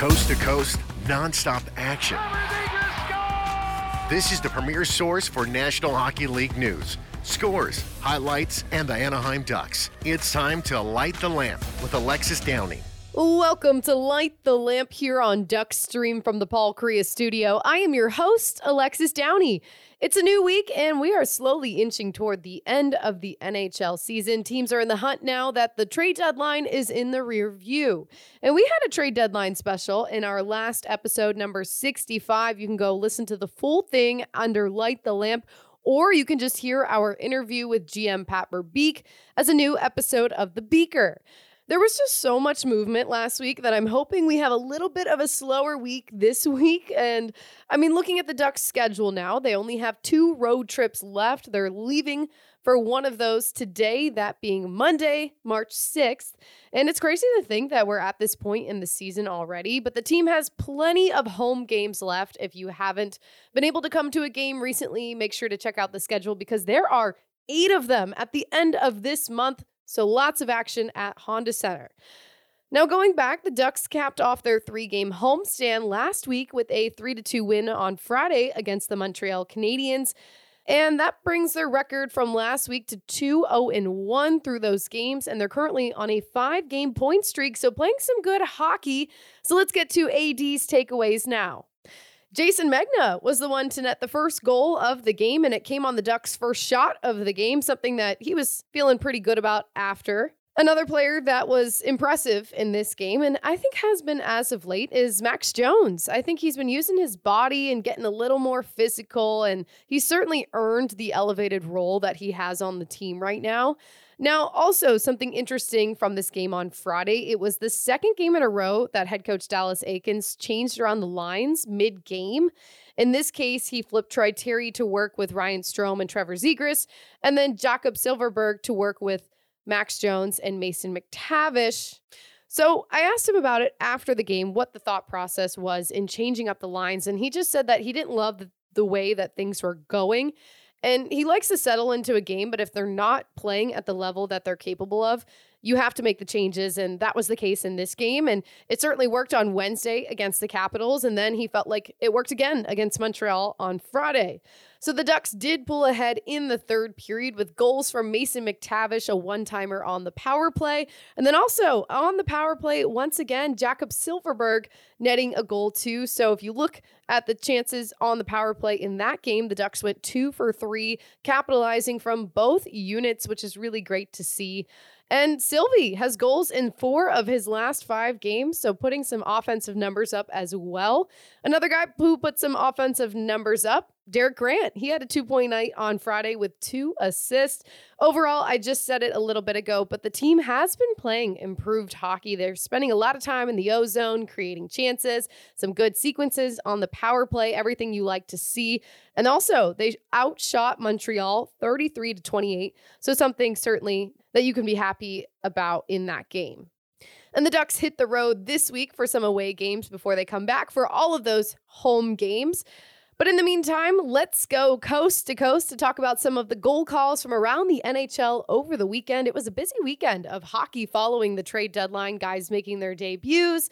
Coast-to-coast, nonstop action. This is the premier source for National Hockey League news, scores, highlights, and the Anaheim Ducks. It's time to light the lamp with Alexis Downey. Welcome to Light the Lamp here on Duck Stream from the Paul Korea studio. I am your host, Alexis Downey. It's a new week, and we are slowly inching toward the end of the NHL season. Teams are in the hunt now that the trade deadline is in the rear view. And we had a trade deadline special in our last episode, number 65. You can go listen to the full thing under Light the Lamp, or you can just hear our interview with GM Pat Verbeek as a new episode of The Beaker. There was just so much movement last week that I'm hoping we have a little bit of a slower week this week. And I mean, looking at the Ducks' schedule now, they only have 2 road trips left. They're leaving for one of those today, that being Monday, March 6th. And it's crazy to think that we're at this point in the season already, but the team has plenty of home games left. If you haven't been able to come to a game recently, make sure to check out the schedule because there are 8 of them at the end of this month. So lots of action at Honda Center. Now going back, the Ducks capped off their 3-game homestand last week with a 3-2 win on Friday against the Montreal Canadiens. And that brings their record from last week to 2-0-1 through those games. And they're currently on a 5-game point streak, so playing some good hockey. So let's get to AD's takeaways now. Jason Megna was the one to net the first goal of the game, and it came on the Ducks' first shot of the game, something that he was feeling pretty good about after. Another player that was impressive in this game, and I think has been as of late, is Max Jones. I think he's been using his body and getting a little more physical, and he's certainly earned the elevated role that he has on the team right now. Now, also something interesting from this game on Friday, it was the second game in a row that head coach Dallas Eakins changed around the lines mid-game. In this case, he flipped Troy Terry to work with Ryan Strome and Trevor Zegras, and then Jakob Silfverberg to work with Max Jones and Mason McTavish. So I asked him about it after the game, what the thought process was in changing up the lines, and he just said that he didn't love the way that things were going. And he likes to settle into a game, but if they're not playing at the level that they're capable of, you have to make the changes. And that was the case in this game. And it certainly worked on Wednesday against the Capitals. And then he felt like it worked again against Montreal on Friday. So the Ducks did pull ahead in the third period with goals from Mason McTavish, a one-timer on the power play. And then also on the power play, once again, Jakob Silfverberg netting a goal too. So if you look at the chances on the power play in that game, the Ducks went 2 for 3, capitalizing from both units, which is really great to see. And Sylvie has goals in 4 of his last 5 games, so putting some offensive numbers up as well. Another guy who put some offensive numbers up, Derek Grant. He had a 2-point night on Friday with 2 assists. Overall, I just said it a little bit ago, but the team has been playing improved hockey. They're spending a lot of time in the O zone, creating chances, some good sequences on the power play, everything you like to see. And also, they outshot Montreal 33-28, so something certainly that you can be happy about in that game. And the Ducks hit the road this week for some away games before they come back for all of those home games. But in the meantime, let's go coast to coast to talk about some of the goal calls from around the NHL over the weekend. It was a busy weekend of hockey following the trade deadline, guys making their debuts,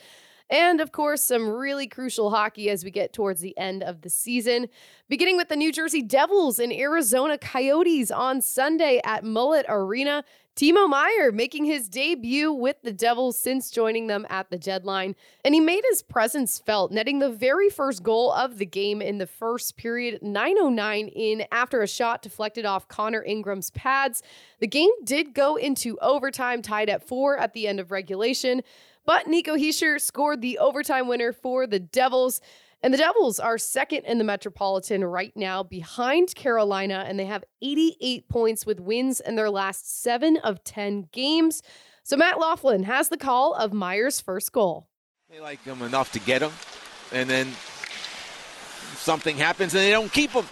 and of course, some really crucial hockey as we get towards the end of the season. Beginning with the New Jersey Devils and Arizona Coyotes on Sunday at Mullett Arena. Timo Meier making his debut with the Devils since joining them at the deadline. And he made his presence felt, netting the very first goal of the game in the first period, 9:09 in after a shot deflected off Connor Ingram's pads. The game did go into overtime, tied at 4 at the end of regulation. But Nico Hischier scored the overtime winner for the Devils. And the Devils are second in the Metropolitan right now behind Carolina, and they have 88 points with wins in their last 7 of 10 games. So Matt Laughlin has the call of Meier's first goal. They like him enough to get him, and then something happens and they don't keep him.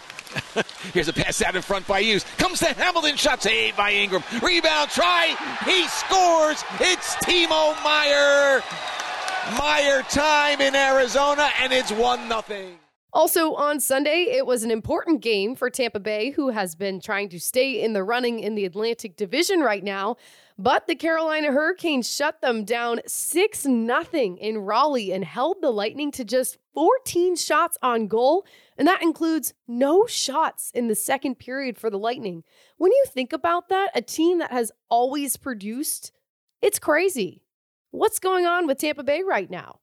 Here's a pass out in front by Hughes. Comes to Hamilton, shot saved by Ingram. Rebound try, he scores. It's Timo Meier. Meier time in Arizona, and it's 1-0. Also on Sunday, it was an important game for Tampa Bay, who has been trying to stay in the running in the Atlantic Division right now. But the Carolina Hurricanes shut them down 6-0 in Raleigh and held the Lightning to just 14 shots on goal. And that includes no shots in the second period for the Lightning. When you think about that, a team that has always produced, it's crazy. What's going on with Tampa Bay right now?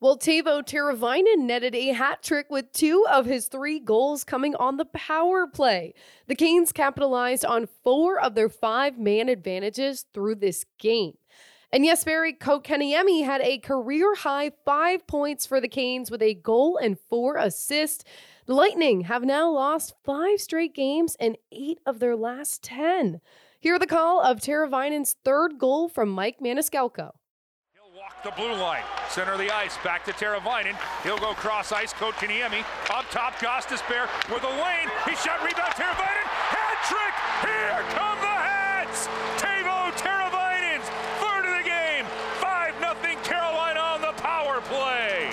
Well, Teuvo Teravainen netted a hat trick with 2 of his 3 goals coming on the power play. The Canes capitalized on 4 of their 5 man advantages through this game. And yes, Barry Kokkonenemi had a career-high 5 points for the Canes with a goal and 4 assists. The Lightning have now lost 5 straight games and 8 of their last 10. Hear the call of Teravainen's 3rd goal from Mike Maniscalco. The blue line, center of the ice, back to Teravainen. He'll go cross ice, Kokkonenemi up top, Gostisbehere with a lane. He shot, rebound, Teravainen, hat trick! Here come the Hats! Teuvo Teravainen's 3rd of the game, 5-0 Carolina on the power play.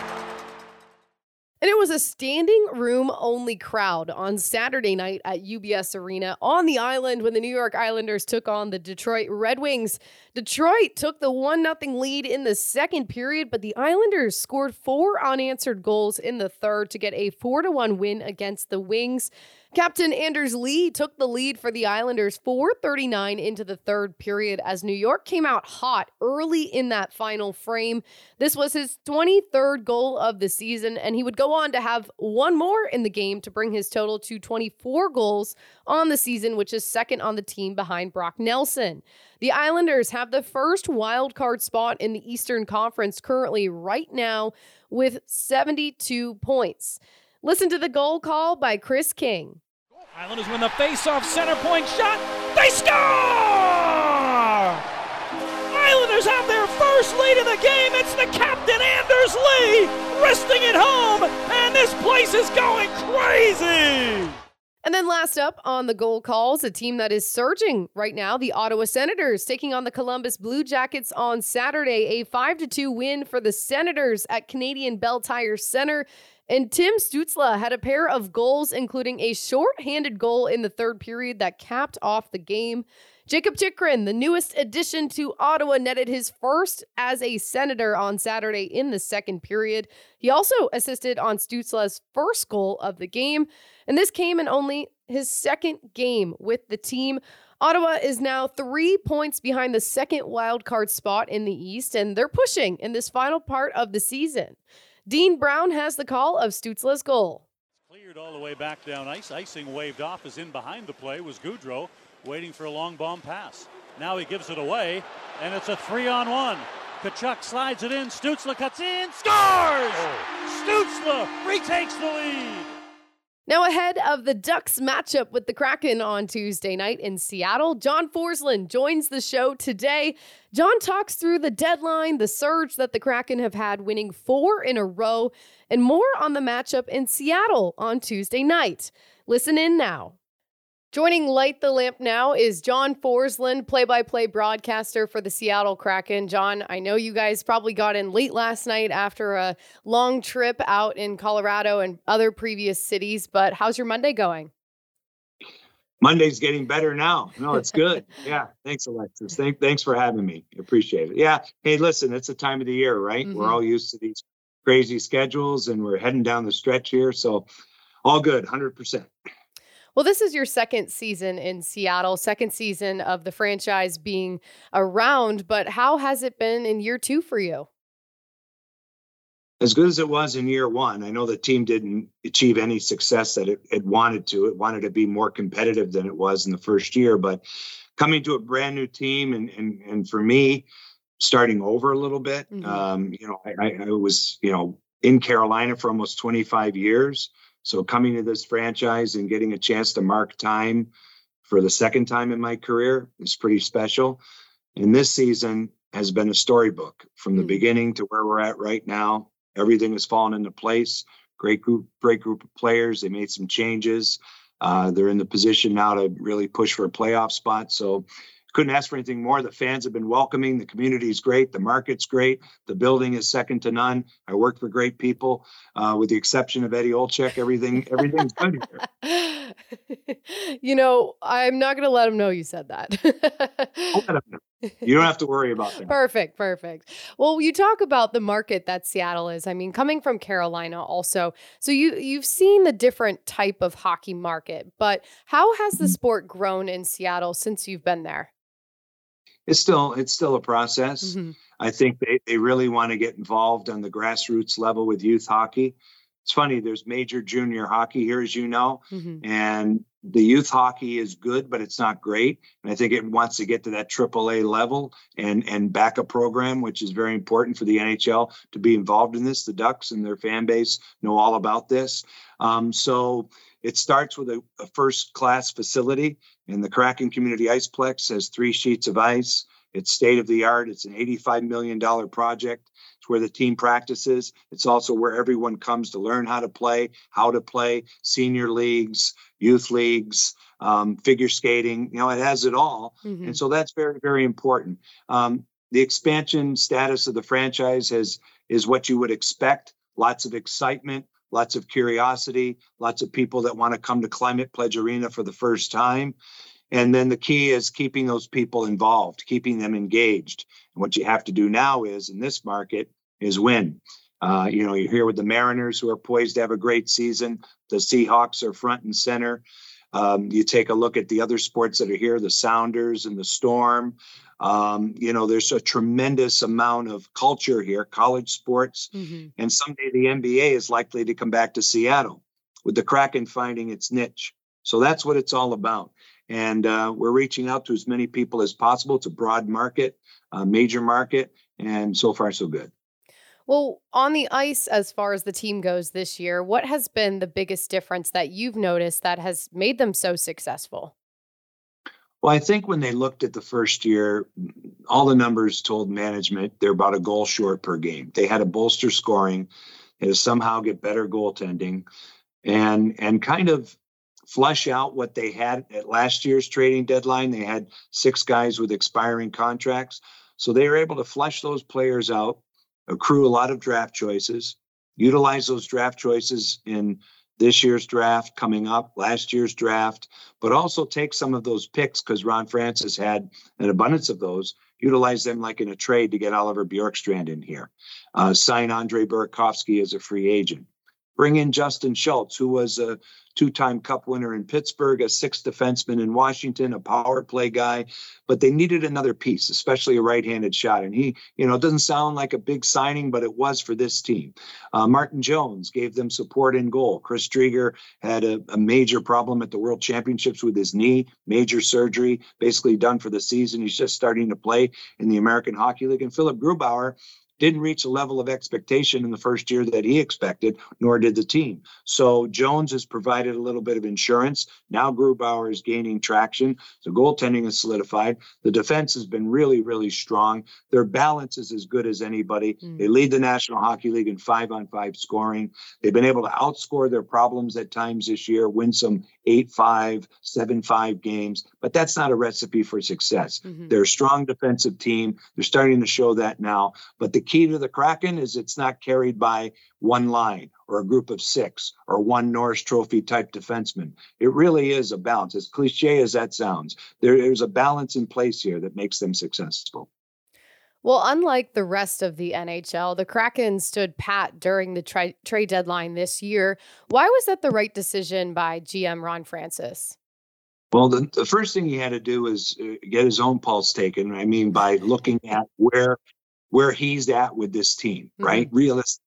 And it was a standing room only crowd on Saturday night at UBS Arena on the island when the New York Islanders took on the Detroit Red Wings. Detroit took the 1-0 lead in the second period, but the Islanders scored 4 unanswered goals in the third to get a 4-1 win against the Wings. Captain Anders Lee took the lead for the Islanders 4:39 into the third period as New York came out hot early in that final frame. This was his 23rd goal of the season, and he would go on to have 1 more in the game to bring his total to 24 goals on the season, which is 2nd on the team behind Brock Nelson. The Islanders have the 1st wild card spot in the Eastern Conference currently right now with 72 points. Listen to the goal call by Chris King. Islanders win the face-off, center point shot. They score! Islanders have their 1st lead of the game. It's the captain, Anders Lee, wristing it home, and this place is going crazy. And then last up on the goal calls, a team that is surging right now, the Ottawa Senators, taking on the Columbus Blue Jackets on Saturday, a 5-2 win for the Senators at Canadian Bell Tire Center. And Tim Stützle had a pair of goals, including a shorthanded goal in the third period that capped off the game. Jacob Chikrin, the newest addition to Ottawa, netted his 1st as a Senator on Saturday in the second period. He also assisted on Stützle's 1st goal of the game, and this came in only his 2nd game with the team. Ottawa is now 3 points behind the 2nd wildcard spot in the East, and they're pushing in this final part of the season. Dean Brown has the call of Stützle's goal. Cleared all the way back down ice. Icing waved off, is in behind the play, was Goudreau waiting for a long bomb pass. Now he gives it away, and it's a 3-on-1. Tkachuk slides it in, Stützle cuts in, scores! Stützle retakes the lead. Now ahead of the Ducks matchup with the Kraken on Tuesday night in Seattle, John Forslund joins the show today. John talks through the deadline, the surge that the Kraken have had, winning 4 in a row, and more on the matchup in Seattle on Tuesday night. Listen in now. Joining Light the Lamp now is John Forslund, play-by-play broadcaster for the Seattle Kraken. John, I know you guys probably got in late last night after a long trip out in Colorado and other previous cities, but how's your Monday going? Monday's getting better now. No, it's good. Yeah, thanks, Alexis. Thanks for having me. Appreciate it. Yeah, hey, listen, it's the time of the year, right? Mm-hmm. We're all used to these crazy schedules, and we're heading down the stretch here, so all good, 100%. Well, this is your 2nd season in Seattle, 2nd season of the franchise being around, but how has it been in year 2 for you? As good as it was in year 1. I know the team didn't achieve any success that it wanted to. It wanted to be more competitive than it was in the 1st year, but coming to a brand new team and for me, starting over a little bit, mm-hmm. I was, in Carolina for almost 25 years. So coming to this franchise and getting a chance to mark time for the 2nd time in my career is pretty special. And this season has been a storybook from the beginning to where we're at right now. Everything has fallen into place. Great group of players. They made some changes. They're in the position now to really push for a playoff spot. So couldn't ask for anything more. The fans have been welcoming. The community is great. The market's great. The building is second to none. I work for great people. With the exception of Eddie Olczyk, everything's good here. You know, I'm not going to let him know you said that. I'll let him know. You don't have to worry about that. Perfect. Well, you talk about the market that Seattle is. I mean, coming from Carolina also. So you've seen the different type of hockey market, but how has the sport grown in Seattle since you've been there? It's still a process. Mm-hmm. I think they really want to get involved on the grassroots level with youth hockey. It's funny, there's major junior hockey here, as you know, mm-hmm. and the youth hockey is good, but it's not great. And I think it wants to get to that AAA level and back a program, which is very important for the NHL to be involved in this. The Ducks and their fan base know all about this. So it starts with a first-class facility, and the Kraken Community Iceplex has 3 sheets of ice. It's state-of-the-art. It's an $85 million project. It's where the team practices. It's also where everyone comes to learn how to play, senior leagues, youth leagues, figure skating. You know, it has it all. Mm-hmm. And so that's very, very important. The expansion status of the franchise is what you would expect. Lots of excitement, lots of curiosity, lots of people that want to come to Climate Pledge Arena for the first time. And then the key is keeping those people involved, keeping them engaged. And what you have to do now is, in this market, is win. You know, you're here with the Mariners, who are poised to have a great season. The Seahawks are front and center. You take a look at the other sports that are here, the Sounders and the Storm. You know, there's a tremendous amount of culture here, college sports. Mm-hmm. And someday the NBA is likely to come back to Seattle, with the Kraken finding its niche. So that's what it's all about. And we're reaching out to as many people as possible. It's a broad market, a major market, and so far, so good. Well, on the ice, as far as the team goes this year, what has been the biggest difference that you've noticed that has made them so successful? Well, I think when they looked at the first year, all the numbers told management they're about a goal short per game. They had to bolster scoring, they had to somehow get better goaltending, and kind of flush out what they had at last year's trading deadline. They had 6 guys with expiring contracts. So they were able to flush those players out, accrue a lot of draft choices, utilize those draft choices in this year's draft coming up, last year's draft, but also take some of those picks, because Ron Francis had an abundance of those, utilize them like in a trade to get Oliver Bjorkstrand in here, sign Andre Burakovsky as a free agent. Bring in Justin Schultz, who was a two-time cup winner in Pittsburgh, a 6th defenseman in Washington, a power play guy. But they needed another piece, especially a right-handed shot. And he, you know, it doesn't sound like a big signing, but it was for this team. Martin Jones gave them support in goal. Chris Drieger had a major problem at the World Championships with his knee, major surgery, basically done for the season. He's just starting to play in the American Hockey League. And Philip Grubauer didn't reach a level of expectation in the first year that he expected, nor did the team. So Jones has provided a little bit of insurance. Now Grubauer is gaining traction. The goaltending is solidified. The defense has been really, really strong. Their balance is as good as anybody. Mm. They lead the National Hockey League in 5-on-5 scoring. They've been able to outscore their problems at times this year, win some 8-5, 7-5 games, but that's not a recipe for success. Mm-hmm. They're a strong defensive team. They're starting to show that now, but the key to the Kraken is it's not carried by one line or a group of 6 or one Norris Trophy type defenseman. It really is a balance. As cliche as that sounds, there's a balance in place here that makes them successful. Well, unlike the rest of the NHL, the Kraken stood pat during the trade deadline this year. Why was that the right decision by GM Ron Francis? Well, the first thing he had to do was get his own pulse taken. I mean, by looking at where he's at with this team, mm-hmm. right? Realistic.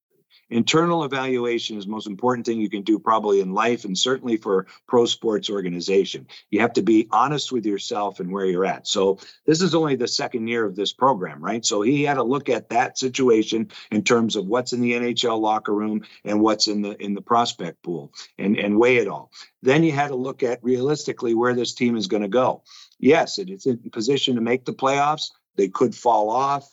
Internal evaluation is the most important thing you can do probably in life, and certainly for a pro sports organization. You have to be honest with yourself and where you're at. So this is only the second year of this program, right? So he had to look at that situation in terms of what's in the NHL locker room and what's in the prospect pool and weigh it all. Then you had to look at realistically where this team is going to go. Yes, it's in position to make the playoffs. They could fall off.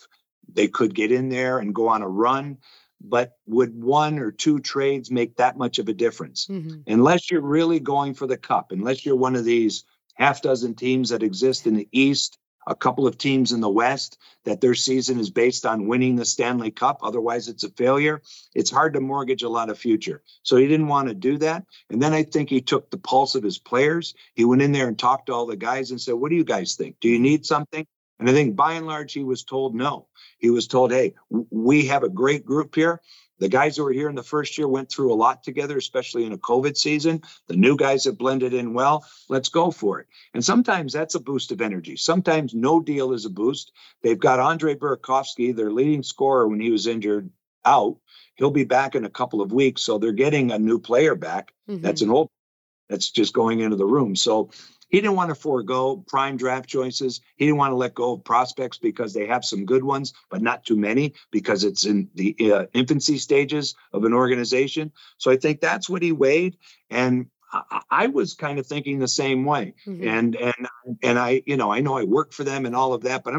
They could get in there and go on a run. But would 1 or 2 trades make that much of a difference? Mm-hmm. Unless you're really going for the cup, unless you're one of these half dozen teams that exist in the East a couple of teams in the West that their season is based on winning the Stanley Cup. Otherwise, it's a failure. It's hard to mortgage a lot of future. So he didn't want to do that. And then I think he took the pulse of his players. He went in there and talked to all the guys and said, what do you guys think? Do you need something? And I think by and large, he was told no. He was told, hey, we have a great group here. The guys who were here in the first year went through a lot together, especially in a COVID season. The new guys have blended in well. Let's go for it. And sometimes that's a boost of energy. Sometimes no deal is a boost. They've got Andre Burakovsky, their leading scorer when he was injured, out. He'll be back in a couple of weeks. So they're getting a new player back. Mm-hmm. That's an old, that's just going into the room. So he didn't want to forego prime draft choices. He didn't want to let go of prospects because they have some good ones, but not too many because it's in the infancy stages of an organization. So I think that's what he weighed. And I was kind of thinking the same way. Mm-hmm. And I, you know I work for them and all of that, but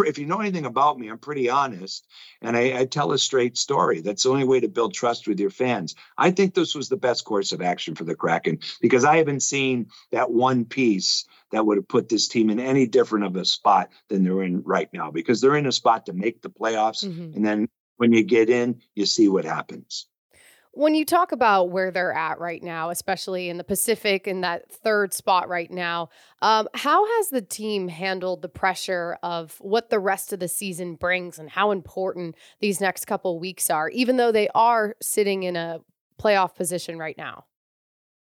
if you know anything about me, I'm pretty honest. And I tell a straight story. That's the only way to build trust with your fans. I think this was the best course of action for the Kraken because I haven't seen that one piece that would have put this team in any different of a spot than they're in right now, because they're in a spot to make the playoffs. Mm-hmm. And then when you get in, you see what happens. When you talk about where they're at right now, especially in the Pacific in that third spot right now, how has the team handled the pressure of what the rest of the season brings and how important these next couple weeks are, even though they are sitting in a playoff position right now?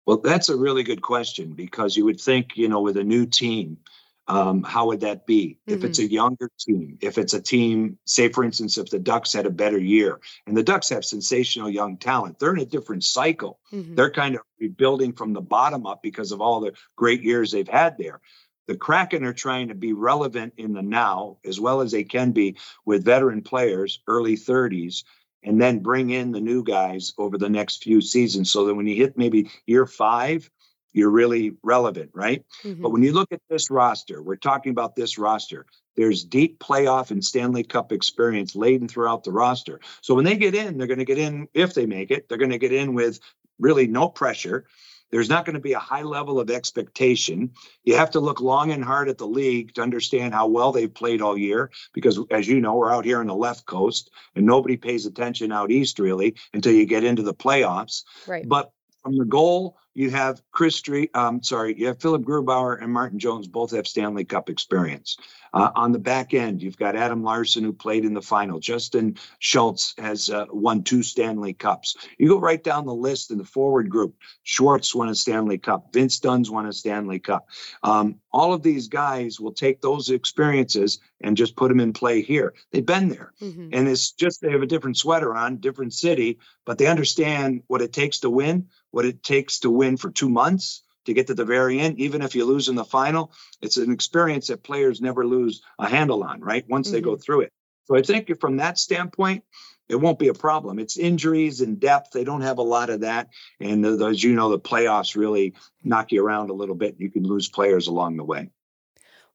Well, that's a really good question because you would think, you know, with a new team, how would that be? Mm-hmm. If it's a younger team, if it's a team, say, for instance, if the Ducks had a better year, and the Ducks have sensational young talent, they're in a different cycle. Mm-hmm. They're kind of rebuilding from the bottom up because of all the great years they've had there. The Kraken are trying to be relevant in the now as well as they can be with veteran players, early 30s, and then bring in the new guys over the next few seasons so that when you hit maybe year 5, you're really relevant, right? Mm-hmm. But when you look at this roster, we're talking about this roster, there's deep playoff and Stanley Cup experience laden throughout the roster. So when they get in, they're going to get in, if they make it, they're going to get in with really no pressure. There's not going to be a high level of expectation. You have to look long and hard at the league to understand how well they've played all year, because as you know, we're out here on the left coast and nobody pays attention out east really until you get into the playoffs. Right. But from the goal, you have Philip Grubauer and Martin Jones, both have Stanley Cup experience. On the back end, you've got Adam Larson, who played in the final. Justin Schultz has won 2 Stanley Cups. You go right down the list in the forward group. Schwartz won a Stanley Cup. Vince Dunn's won a Stanley Cup. All of these guys will take those experiences and just put them in play here. They've been there. Mm-hmm. And it's just they have a different sweater on, different city, but they understand what it takes to win, what it takes to win for 2 months to get to the very end. Even if you lose in the final, it's an experience that players never lose a handle on, right? Once mm-hmm. they go through it. So I think from that standpoint, it won't be a problem. It's injuries and depth. They don't have a lot of that. And as you know, the playoffs really knock you around a little bit. You can lose players along the way.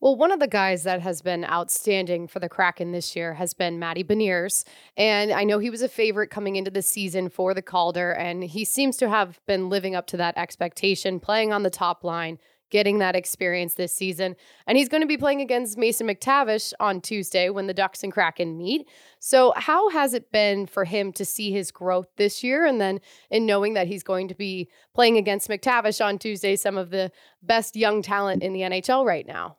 Well, one of the guys that has been outstanding for the Kraken this year has been Matty Beniers, and I know he was a favorite coming into the season for the Calder, and he seems to have been living up to that expectation, playing on the top line, getting that experience this season, and he's going to be playing against Mason McTavish on Tuesday when the Ducks and Kraken meet. So how has it been for him to see his growth this year, and then in knowing that he's going to be playing against McTavish on Tuesday, some of the best young talent in the NHL right now?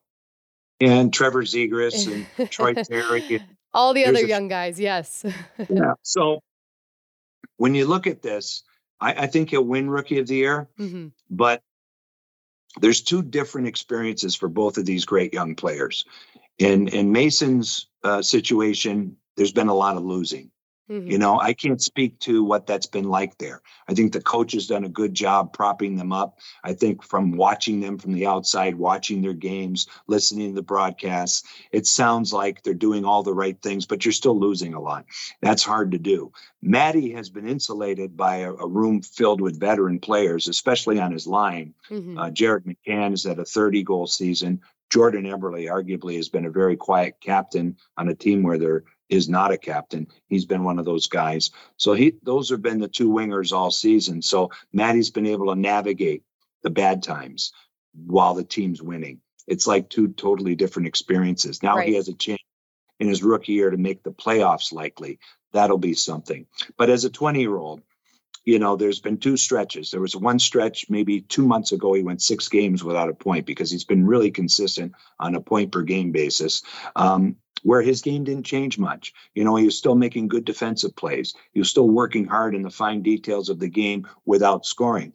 And Trevor Zegras and Troy Terry. All the other young guys, yes. Yeah. So when you look at this, I think he'll win Rookie of the Year, mm-hmm. but there's 2 different experiences for both of these great young players. In Mason's situation, there's been a lot of losing. Mm-hmm. You know, I can't speak to what that's been like there. I think the coach has done a good job propping them up. I think from watching them from the outside, watching their games, listening to the broadcasts, it sounds like they're doing all the right things, but you're still losing a lot. That's hard to do. Matty has been insulated by a room filled with veteran players, especially on his line. Mm-hmm. Jared McCann is at a 30-goal season. Jordan Eberle arguably has been a very quiet captain on a team where they're is not a captain. He's been one of those guys. So those have been the 2 wingers all season. So Matty's been able to navigate the bad times while the team's winning. it's like two totally different experiences. Now he has a chance in his rookie year to make the playoffs likely. That'll be something. But as a 20-year-old, you know, there's been two stretches. There was one stretch maybe 2 months ago. He went 6 games without a point because he's been really consistent on a point per game basis, where his game didn't change much. You know, he was still making good defensive plays. He was still working hard in the fine details of the game without scoring.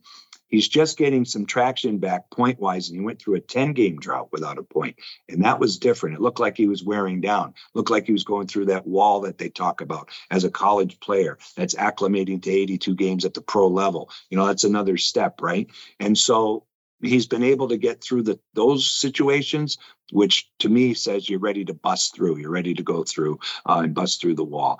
He's just getting some traction back point-wise, and he went through a 10-game drought without a point, and that was different. It looked like he was wearing down. It looked like he was going through that wall that they talk about as a college player that's acclimating to 82 games at the pro level. You know, that's another step, right? And so he's been able to get through those situations, which to me says you're ready to bust through. You're ready to go through and bust through the wall.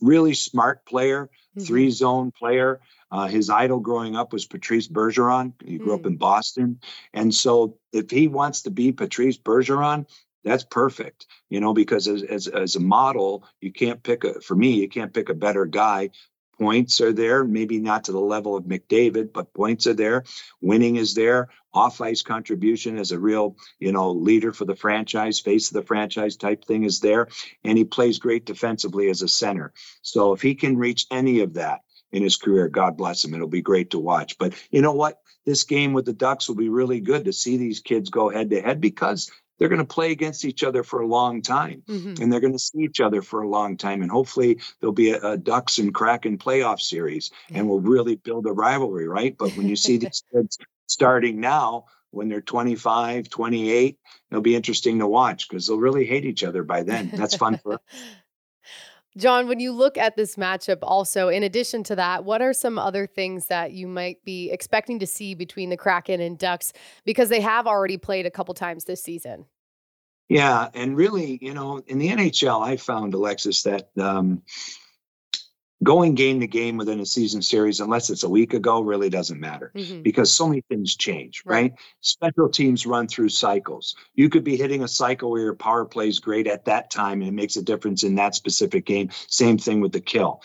Really smart player, three-zone player. His idol growing up was Patrice Bergeron. He grew up in Boston. And so if he wants to be Patrice Bergeron, that's perfect, you know, because as a model, you can't pick a better guy. Points are there, maybe not to the level of McDavid, but points are there. Winning is there. Off-ice contribution as a real, you know, leader for the franchise, face of the franchise type thing is there. And he plays great defensively as a center. So if he can reach any of that in his career, God bless him. It'll be great to watch. But you know what? This game with the Ducks will be really good to see these kids go head-to-head, because they're going to play against each other for a long time, and they're going to see each other for a long time. And hopefully there'll be a Ducks and Kraken playoff series, and we'll really build a rivalry, right? But when you see these kids starting now, when they're 25, 28, it'll be interesting to watch, because they'll really hate each other by then. That's fun for us. John, when you look at this matchup also, in addition to that, what are some other things that you might be expecting to see between the Kraken and Ducks? Because they have already played a couple times this season. Yeah, and really, you know, in the NHL, I found, Alexis, that going game to game within a season series, unless it's a week ago, really doesn't matter, because so many things change, right? Special teams run through cycles. You could be hitting a cycle where your power play is great at that time, and it makes a difference in that specific game. Same thing with the kill.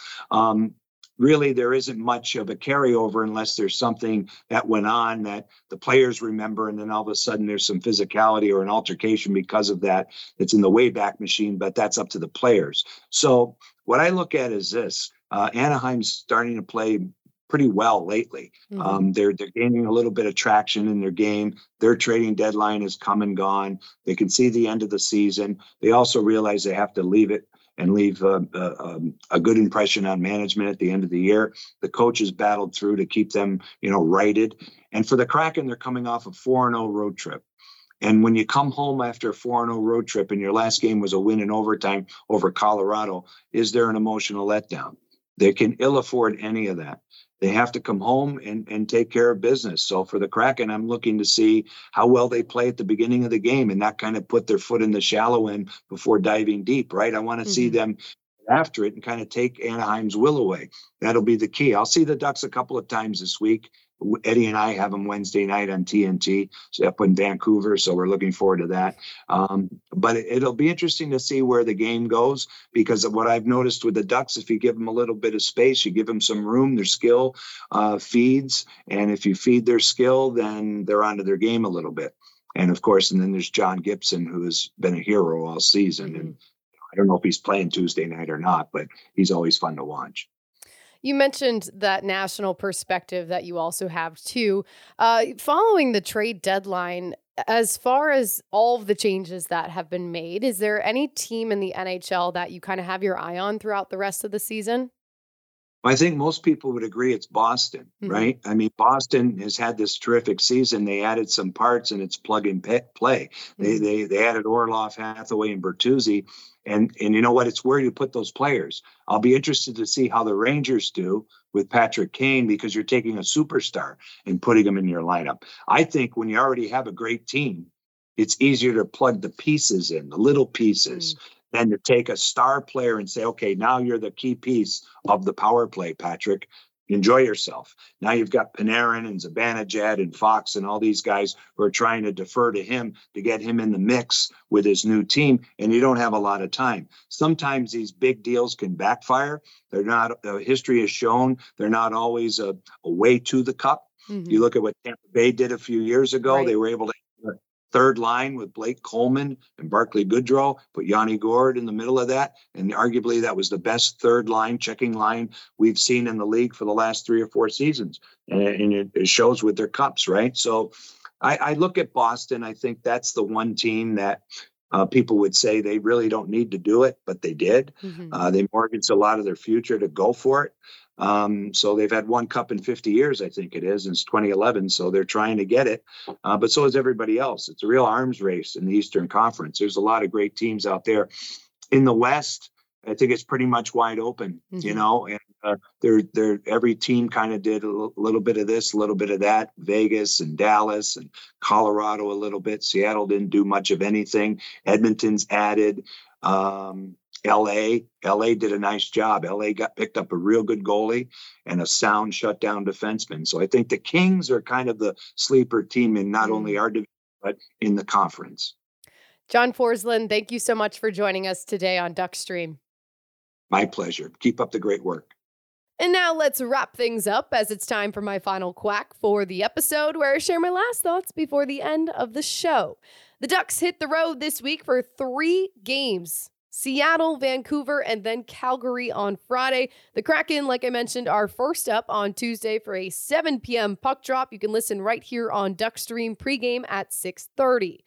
Really, there isn't much of a carryover unless there's something that went on that the players remember, and then all of a sudden there's some physicality or an altercation because of that that's in the Wayback Machine, but that's up to the players. So what I look at is this. Anaheim's starting to play pretty well lately. They're gaining a little bit of traction in their game. Their trading deadline has come and gone. They can see the end of the season. They also realize they have to leave it and leave a good impression on management at the end of the year. The coaches battled through to keep them, you know, righted. And for the Kraken, they're coming off a 4-0 road trip. And when you come home after a 4-0 road trip and your last game was a win in overtime over Colorado, is there an emotional letdown? They can ill afford any of that. They have to come home and take care of business. So for the Kraken, I'm looking to see how well they play at the beginning of the game and not kind of put their foot in the shallow end before diving deep, right? I want to see them after it and kind of take Anaheim's will away. That'll be the key. I'll see the Ducks a couple of times this week. Eddie and I have them Wednesday night on TNT up in Vancouver, so we're looking forward to that. But it'll be interesting to see where the game goes, because of what I've noticed with the Ducks, if you give them a little bit of space, you give them some room, their skill feeds, and if you feed their skill, then they're onto their game a little bit. And of course, and then there's John Gibson, who has been a hero all season, and I don't know if he's playing Tuesday night or not, but he's always fun to watch. You mentioned that national perspective that you also have, too. Following the trade deadline, as far as all of the changes that have been made, is there any team in the NHL that you kind of have your eye on throughout the rest of the season? I think most people would agree it's Boston, right? I mean, Boston has had this terrific season. They added some parts, and it's plug and play. They added Orlov, Hathaway, and Bertuzzi. And you know what? It's where you put those players. I'll be interested to see how the Rangers do with Patrick Kane, because you're taking a superstar and putting him in your lineup. I think when you already have a great team, it's easier to plug the pieces in, the little pieces, than to take a star player and say, okay, now you're the key piece of the power play, Patrick. Enjoy yourself. Now you've got Panarin and Zibanejad and Fox and all these guys who are trying to defer to him to get him in the mix with his new team, and you don't have a lot of time. Sometimes these big deals can backfire. They're not, history has shown, they're not always a way to the cup. You look at what Tampa Bay did a few years ago. They were able to third line with Blake Coleman and Barclay Goodrow, put Yanni Gourde in the middle of that. And arguably that was the best third line, checking line we've seen in the league for the last 3 or 4 seasons. And it shows with their cups, right? So I look at Boston. I think that's the one team that people would say they really don't need to do it, but they did. Mm-hmm. They mortgaged a lot of their future to go for it. So they've had one cup in 50 years, I think it is, since 2011. So they're trying to get it. But so is everybody else. It's a real arms race in the Eastern Conference. There's a lot of great teams out there. In the West, I think it's pretty much wide open, mm-hmm. you know, and every team kind of did a little bit of this, a little bit of that. Vegas and Dallas and Colorado a little bit. Seattle didn't do much of anything. Edmonton's added. LA did a nice job. LA picked up a real good goalie and a sound shutdown defenseman. So I think the Kings are kind of the sleeper team in not only our division, but in the conference. John Forslund, thank you so much for joining us today on Duck Stream. My pleasure. Keep up the great work. And now let's wrap things up as it's time for my final quack for the episode, where I share my last thoughts before the end of the show. The Ducks hit the road this week for 3 games. Seattle, Vancouver, and then Calgary on Friday. The Kraken, like I mentioned, are first up on Tuesday for a 7 p.m. puck drop. You can listen right here on Duck Stream pregame at 6:30.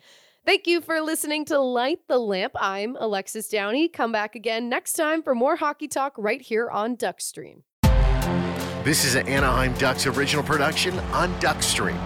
Thank you for listening to Light the Lamp. I'm Alexis Downey. Come back again next time for more hockey talk right here on Duck Stream. This is an Anaheim Ducks original production on Duck Stream.